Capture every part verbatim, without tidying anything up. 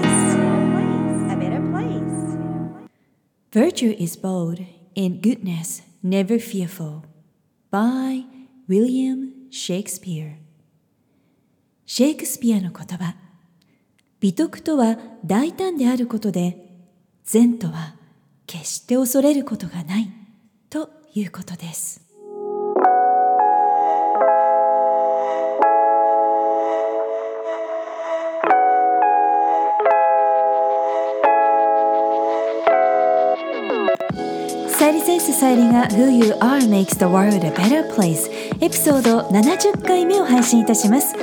place. A better place. Virtue is bold and goodness never fearful. by William Shakespeare. シェイクスピアの言葉。美徳とは大胆であることで、善とは決して恐れることがないということです。サイリセンスサイリが Who You Are Makes the World a Better Place エピソードななじゅっかいめを配信いたします。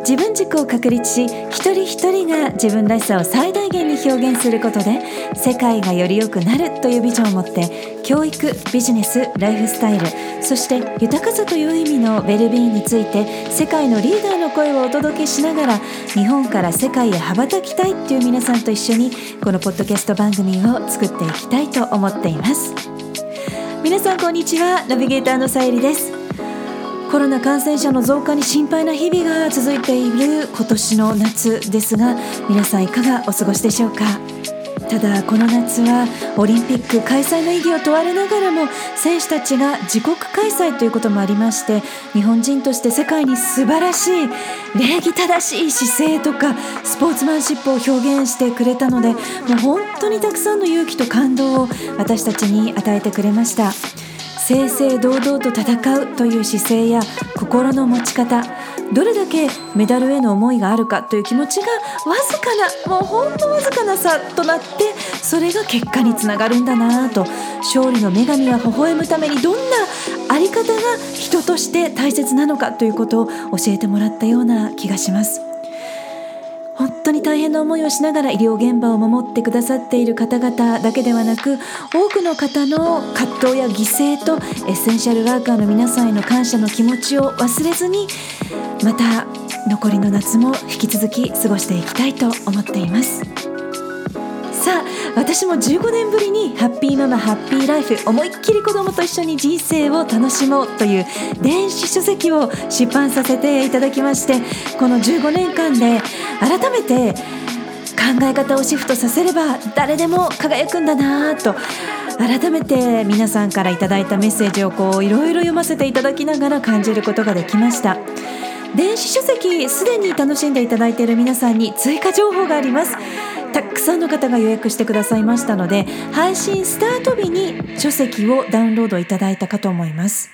自分軸を確立し、一人一人が自分らしさを最大限に表現することで世界がより良くなるというビジョンを持って、教育、ビジネス、ライフスタイル、そして豊かさという意味のベルビーについて世界のリーダーの声をお届けしながら、日本から世界へ羽ばたきたいっていう皆さんと一緒にこのポッドキャスト番組を作っていきたいと思っています。皆さんこんにちは、ナビゲーターのさゆりです。コロナ感染者の増加に心配な日々が続いている今年の夏ですが、皆さんいかがお過ごしでしょうか。ただこの夏はオリンピック開催の意義を問われながらも、選手たちが自国開催ということもありまして、日本人として世界に素晴らしい礼儀正しい姿勢とかスポーツマンシップを表現してくれたので、もう本当にたくさんの勇気と感動を私たちに与えてくれました。正々堂々と戦うという姿勢や心の持ち方、どれだけメダルへの思いがあるかという気持ちがわずかな、もうほんとわずかな差となって、それが結果につながるんだなと、勝利の女神は微笑むためにどんなあり方が人として大切なのかということを教えてもらったような気がします。本当に大変な思いをしながら医療現場を守ってくださっている方々だけではなく、多くの方の葛藤や犠牲とエッセンシャルワーカーの皆さんへの感謝の気持ちを忘れずに、また残りの夏も引き続き過ごしていきたいと思っています。さあ、私もじゅうごねんぶりにハッピーママハッピーライフ、思いっきり子供と一緒に人生を楽しもうという電子書籍を出版させていただきまして、このじゅうごねんかんで改めて考え方をシフトさせれば誰でも輝くんだなと、改めて皆さんからいただいたメッセージをこういろいろ読ませていただきながら感じることができました。電子書籍すでに楽しんでいただいている皆さんに追加情報があります。たくさんの方が予約してくださいましたので、配信スタート日に書籍をダウンロードいただいたかと思います。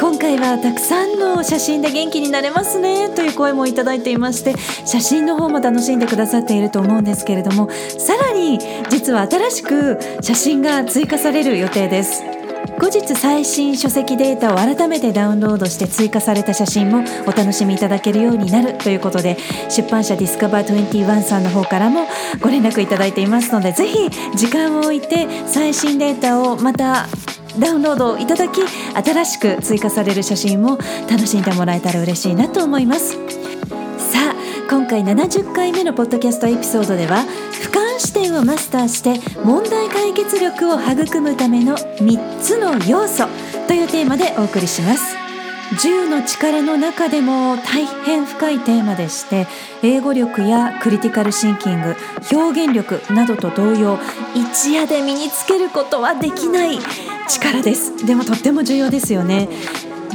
今回はたくさんの写真で元気になれますねという声もいただいていまして、写真の方も楽しんでくださっていると思うんですけれども、さらに実は新しく写真が追加される予定です。後日最新書籍データを改めてダウンロードして追加された写真もお楽しみいただけるようになるということで、出版社ディスカバーにじゅういちさんの方からもご連絡いただいていますので、ぜひ時間を置いて最新データをまたダウンロードいただき、新しく追加される写真も楽しんでもらえたら嬉しいなと思います。さあ、今回ななじゅっかいめのポッドキャストエピソードでは、俯瞰視点をマスターして問題解決力を育むためのみっつの要素というテーマでお送りします。じゅうの力の中でも大変深いテーマでして、英語力やクリティカルシンキング、表現力などと同様、一夜で身につけることはできない力です。でもとっても重要ですよね。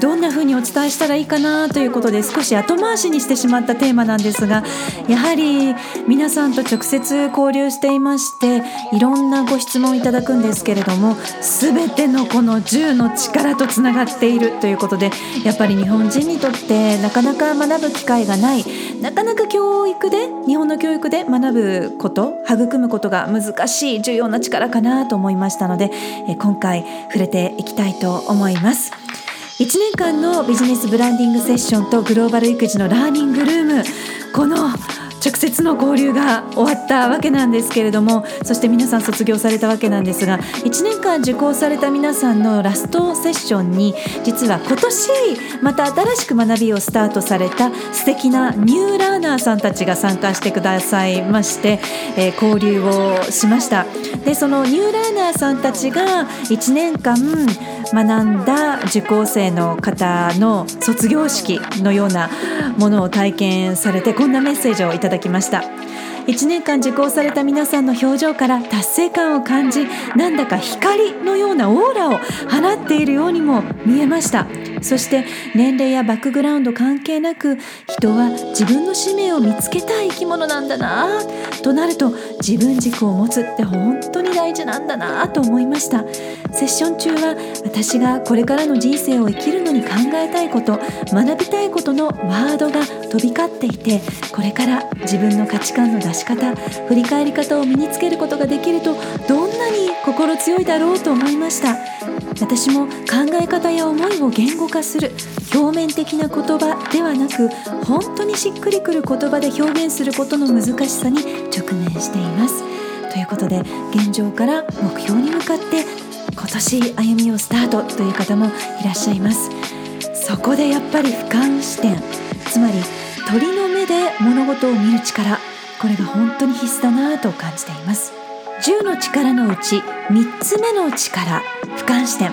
どんな風にお伝えしたらいいかなということで少し後回しにしてしまったテーマなんですが、やはり皆さんと直接交流していまして、いろんなご質問いただくんですけれども、全てのこのじゅうの力とつながっているということで、やっぱり日本人にとってなかなか学ぶ機会がない、なかなか教育で日本の教育で学ぶこと、育むことが難しい重要な力かなと思いましたので、今回触れていきたいと思います。いちねんかんのビジネスブランディングセッションとグローバル育児のラーニングルーム、この直接の交流が終わったわけなんですけれども、そして皆さん卒業されたわけなんですが、いちねんかん受講された皆さんのラストセッションに、実は今年また新しく学びをスタートされた素敵なニューラーナーさんたちが参加してくださいまして、えー、交流をしました。で、そのニューラーナーさんたちがいちねんかん学んだ受講生の方の卒業式のようなものを体験されて、こんなメッセージをいただきました。いちねんかん受講された皆さんの表情から達成感を感じ、なんだか光のようなオーラを放っているようにも見えました。そして年齢やバックグラウンド関係なく、人は自分の使命を見つけたい生き物なんだなとなると、自分軸を持つって本当に大事なんだなと思いました。セッション中は、私がこれからの人生を生きるのに考えたいこと、学びたいことのワードが飛び交っていて、これから自分の価値観の出し方、振り返り方を身につけることができると、どんなに心強いだろうと思いました。私も考え方や思いを言語化する、表面的な言葉ではなく、本当にしっくりくる言葉で表現することの難しさに直面しています。ということで、現状から目標に向かって今年歩みをスタートという方もいらっしゃいます。そこでやっぱり俯瞰視点、つまり鳥の目で物事を見る力、これが本当に必須だなと感じています。じゅうの力のうちみっつめの力、俯瞰視点、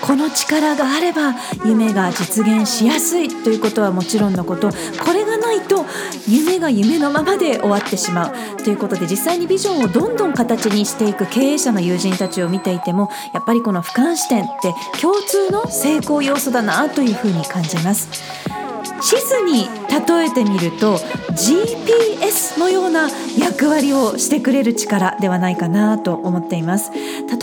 この力があれば夢が実現しやすいということはもちろんのこと、これがないと夢が夢のままで終わってしまうということで、実際にビジョンをどんどん形にしていく経営者の友人たちを見ていても、やっぱりこの俯瞰視点って共通の成功要素だなというふうに感じます。地図に例えてみると ジーピーエス のような役割をしてくれる力ではないかなと思っています。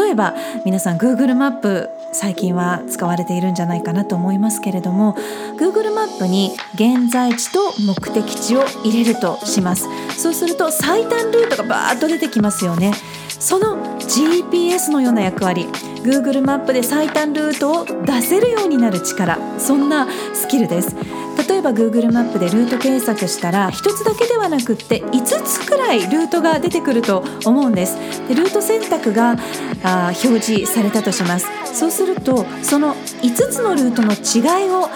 例えば皆さん Google マップ、最近は使われているんじゃないかなと思いますけれども、 Google マップに現在地と目的地を入れるとします。そうすると最短ルートがバーッと出てきますよね。その ジーピーエス のような役割、 Google マップで最短ルートを出せるようになる力、そんなスキルです。例えば Google マップでルート検索したら、ひとつだけではなくっていつつくらいルートが出てくると思うんです。でルート選択があ表示されたとします。そうするとそのいつつのルートの違いを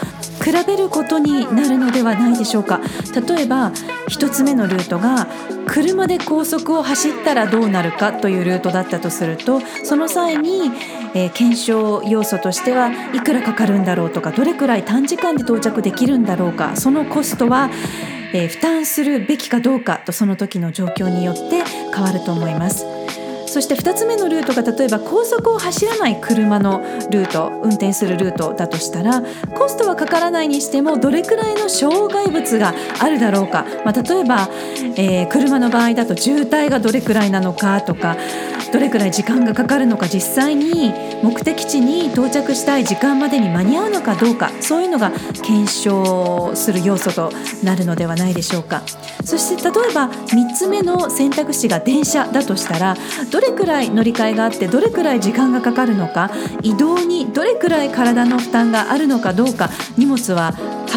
比べることになるのではないでしょうか。例えばひとつめのルートが車で高速を走ったらどうなるかというルートだったとすると、その際に、えー、検証要素としてはいくらかかるんだろうとか、どれくらい短時間で到着できるんだろうか、そのコストは、えー、負担するべきかどうかと、その時の状況によって変わると思います。そしてふたつめのルートが、例えば高速を走らない車のルート、運転するルートだとしたら、コストはかからないにしてもどれくらいの障害物があるだろうか、まあ、例えば、えー、車の場合だと渋滞がどれくらいなのかとか、どれくらい時間がかかるのか、実際に目的地に到着したい時間までに間に合うのかどうか、そういうのが検証する要素となるのではないでしょうか。そして例えばみっつめの選択肢が電車だとしたら、どれくらい乗り換えがあって、どれくらい時間がかかるのか、移動にどれくらい体の負担があるのかどうか、荷物は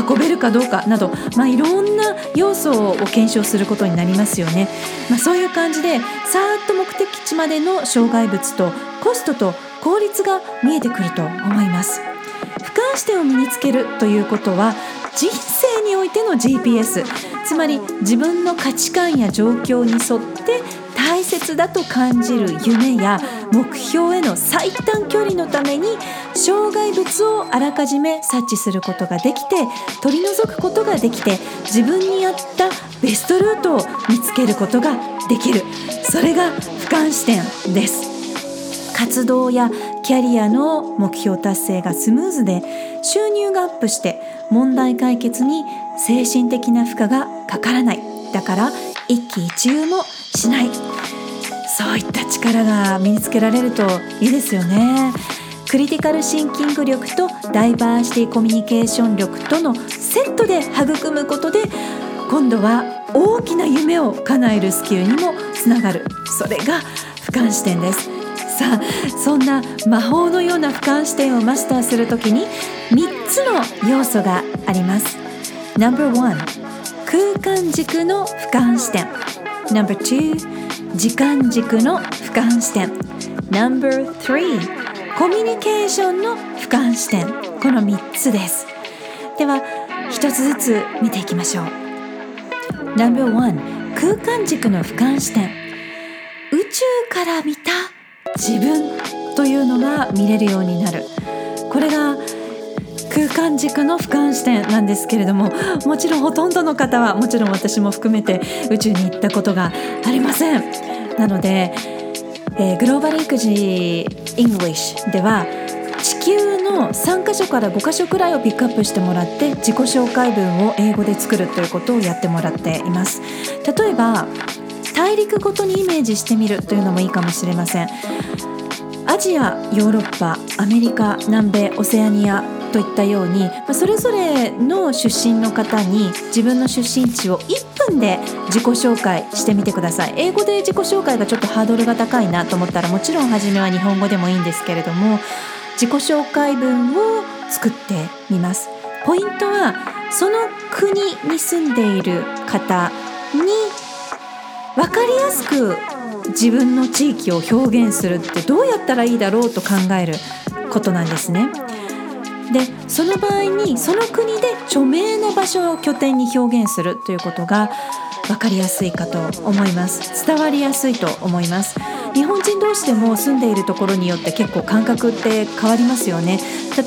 運べるかどうかなど、まあ、いろんな要素を検証することになりますよね。まあ、そういう感じでさーっと目的地までの障害物とコストと効率が見えてくると思います。俯瞰視点を身につけるということは、人生においての ジーピーエス、 つまり自分の価値観や状況に沿って大切だと感じる夢や目標への最短距離のために、障害物をあらかじめ察知することができて、取り除くことができて、自分に合ったベストルートを見つけることができる、それが俯瞰視点です。活動やキャリアの目標達成がスムーズで、収入がアップして、問題解決に精神的な負荷がかからない、だから一喜一憂もしない、そういった力が身につけられるといいですよね。クリティカルシンキング力とダイバーシティコミュニケーション力とのセットで育むことで、今度は大きな夢を叶えるスキルにもつながる、それが俯瞰視点です。さあ、そんな魔法のような俯瞰視点をマスターするときにみっつの要素があります。 ナンバーワン、 空間軸の俯瞰視点。 ナンバーツー、 時間軸の俯瞰視点。 ナンバースリー、 コミュニケーションの俯瞰視点。このみっつです。ではひとつずつ見ていきましょう。 ナンバーワン、 空間軸の俯瞰視点。宇宙から見た自分というのが見れるようになる。これが空間軸の俯瞰視点なんですけれども、もちろんほとんどの方は、もちろん私も含めて宇宙に行ったことがありません。なので、えー、グローバル育児 English では地球のさんかしょからごかしょくらいをピックアップしてもらって、自己紹介文を英語で作るということをやってもらっています。例えば大陸ごとにイメージしてみるというのもいいかもしれません。アジア、ヨーロッパ、アメリカ、南米、オセアニアといったように、それぞれの出身の方に自分の出身地をいっぷんで自己紹介してみてください。英語で自己紹介がちょっとハードルが高いなと思ったら、もちろん初めは日本語でもいいんですけれども、自己紹介文を作ってみます。ポイントはその国に住んでいる方に分かりやすく自分の地域を表現するってどうやったらいいだろうと考えることなんですね。で、その場合にその国で著名な場所を拠点に表現するということが分かりやすいかと思います。伝わりやすいと思います。日本人同士でも住んでいるところによって結構感覚って変わりますよね。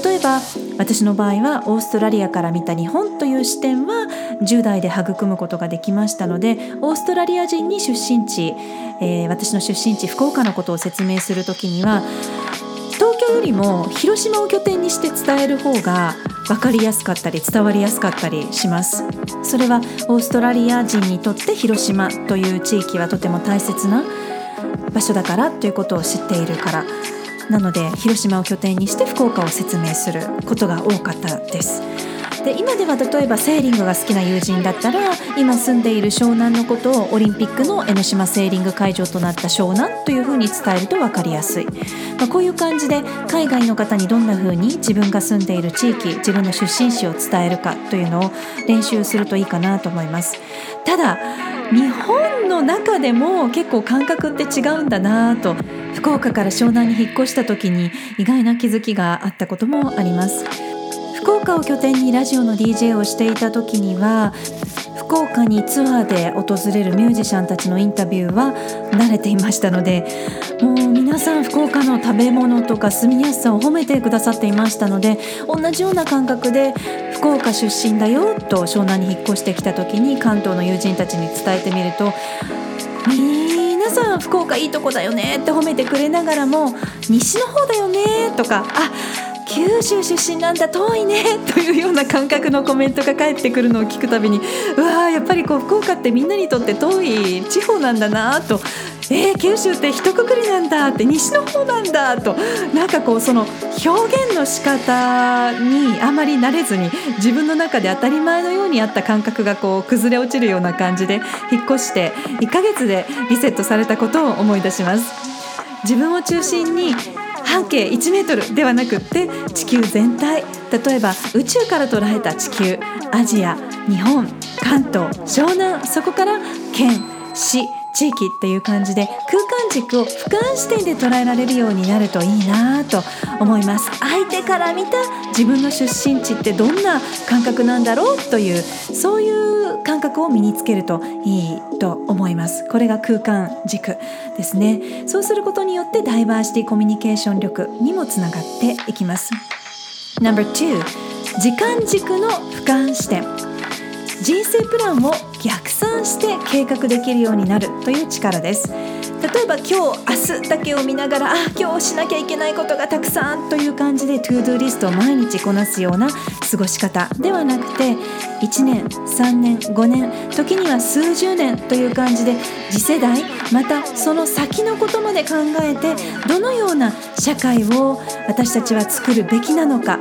例えば私の場合はオーストラリアから見た日本という視点はじゅうだいで育むことができましたので、オーストラリア人に出身地、えー、私の出身地福岡のことを説明するときには、東京よりも広島を拠点にして伝える方が分かりやすかったり伝わりやすかったりします。それはオーストラリア人にとって広島という地域はとても大切な場所だからということを知っているから。なので広島を拠点にして福岡を説明することが多かったです。で、今では例えばセーリングが好きな友人だったら、今住んでいる湘南のことをオリンピックの江ノ島セーリング会場となった湘南というふうに伝えると分かりやすい、まあ、こういう感じで海外の方にどんなふうに自分が住んでいる地域、自分の出身地を伝えるかというのを練習するといいかなと思います。ただ日本の中でも結構感覚って違うんだなと、福岡から湘南に引っ越した時に意外な気づきがあったこともあります。福岡を拠点にラジオの ディージェー をしていた時には、福岡にツアーで訪れるミュージシャンたちのインタビューは慣れていましたので、もう皆さん福岡の食べ物とか住みやすさを褒めてくださっていましたので、同じような感覚で福岡出身だよと湘南に引っ越してきた時に関東の友人たちに伝えてみると、皆さん福岡いいとこだよねって褒めてくれながらも、西の方だよねとか、あ九州出身なんだ遠いねというような感覚のコメントが返ってくるのを聞くたびに、うわやっぱりこう福岡ってみんなにとって遠い地方なんだなと、えー、九州って一括りなんだって、西の方なんだと、なんかこうその表現の仕方にあまり慣れずに、自分の中で当たり前のようにあった感覚がこう崩れ落ちるような感じで、引っ越していっかげつでリセットされたことを思い出します。自分を中心に半径いちメートルではなくって地球全体、例えば宇宙から捉えた地球、アジア、日本、関東、湘南、そこから県、市、地域っていう感じで空間軸を俯瞰視点で捉えられるようになるといいなと思います。相手から見た自分の出身地ってどんな感覚なんだろうという、そういう感覚を身につけるといいと思います。これが空間軸ですね。そうすることによってダイバーシティコミュニケーション力にもつながっていきます。ナンバーツー、時間軸の俯瞰視点。人生プランを逆算して計画できるようになるという力です。例えば今日明日だけを見ながら、あ今日しなきゃいけないことがたくさんという感じでトゥードゥリストを毎日こなすような過ごし方ではなくて、いちねん、さんねん、ごねん、時には数十年という感じで次世代、またその先のことまで考えて、どのような社会を私たちは作るべきなのか、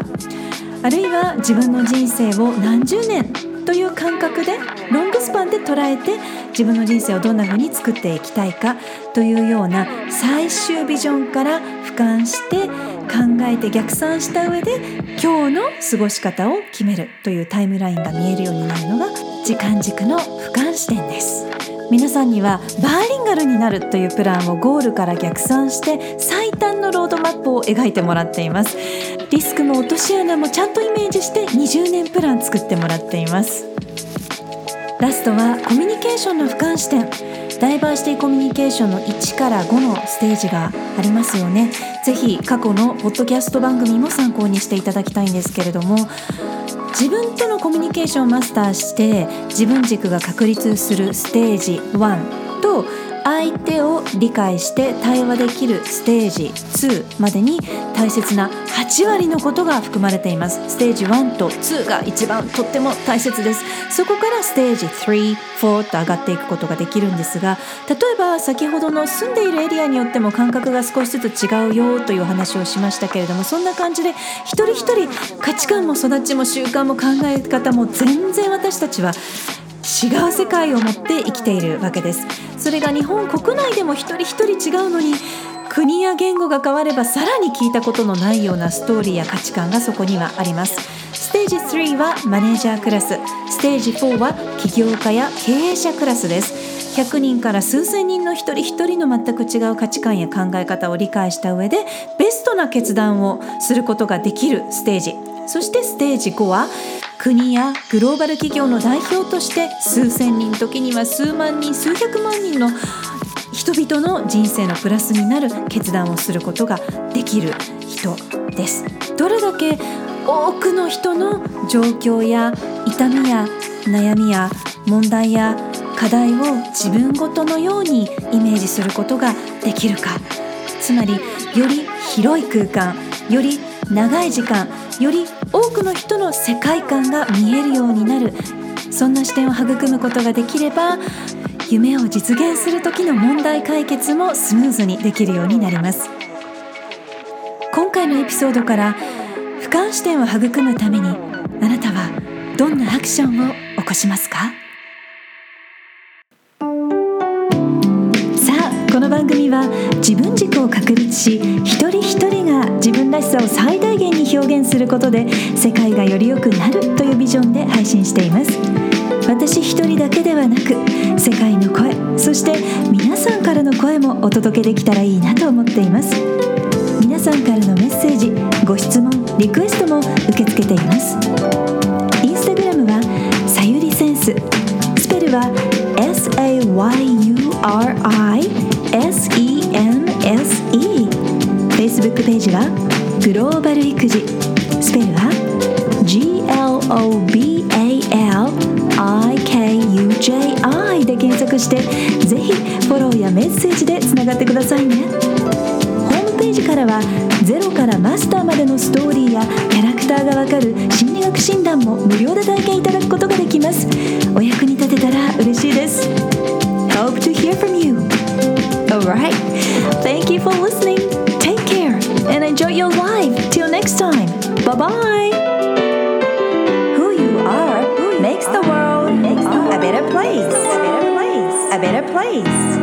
あるいは自分の人生を何十年という感覚でロングスパンで捉えて、自分の人生をどんな風に作っていきたいかというような最終ビジョンから俯瞰して考えて逆算した上で今日の過ごし方を決めるというタイムラインが見えるようになるのが時間軸の俯瞰視点です。皆さんにはバイリンガルになるというプランをゴールから逆算して最短のロードマップを描いてもらっています。リスクも落とし穴もちゃんとイメージしてにじゅうねんプラン作ってもらっています。ラストはコミュニケーションの俯瞰視点。ダイバーシティコミュニケーションのいちからごのステージがありますよね。ぜひ過去のポッドキャスト番組も参考にしていただきたいんですけれども、自分とのコミュニケーションをマスターして自分軸が確立するステージいちと、相手を理解して対話できるステージにまでに大切なはちわりのことが含まれています。ステージいちとにが一番とっても大切です。そこからステージさん、よんと上がっていくことができるんですが、例えば先ほどの住んでいるエリアによっても感覚が少しずつ違うよという話をしましたけれども、そんな感じで一人一人価値観も育ちも習慣も考え方も全然私たちは違う世界を持って生きているわけです。それが日本国内でも一人一人違うのに、国や言語が変わればさらに聞いたことのないようなストーリーや価値観がそこにはあります。ステージさんはマネージャークラス、ステージよんは起業家や経営者クラスです。ひゃくにんから数千人の一人一人の全く違う価値観や考え方を理解した上でベストな決断をすることができるステージ。そしてステージごは国やグローバル企業の代表として数千人、時には数万人、数百万人の人々の人生のプラスになる決断をすることができる人です。どれだけ多くの人の状況や痛みや悩みや問題や課題を自分ごとのようにイメージすることができるか。つまりより広い空間、より長い時間、より多くの人の世界観が見えるようになる、そんな視点を育むことができれば、夢を実現する時の問題解決もスムーズにできるようになります。今回のエピソードから俯瞰視点を育むために、あなたはどんなアクションを起こしますか？この番組は自分軸を確立し、一人一人が自分らしさを最大限に表現することで世界がより良くなるというビジョンで配信しています。私一人だけではなく、世界の声、そして皆さんからの声もお届けできたらいいなと思っています。皆さんからのメッセージ、ご質問、リクエストも受け付けています。インスタグラムはさゆりセンス、スペルは エス エー ワイ ユー アール アイ エス イー エヌ エス イー、 Facebook ページはグローバル育児、スペルは ジー エル オー ビー エー エル アイ ケー ユー ジェイ アイ で検索して、ぜひフォローやメッセージでつながってくださいね。ホームページからはゼロからマスターまでのストーリーやキャラクターがわかる心理学診断も無料で体験いただくことができます。お役に立てたら嬉しいです。 Hope to hear from you. Alright, thank you for listening. Take care and enjoy your life. Till next time. Bye bye. Who you are makes the world a better place. A better place. A better place.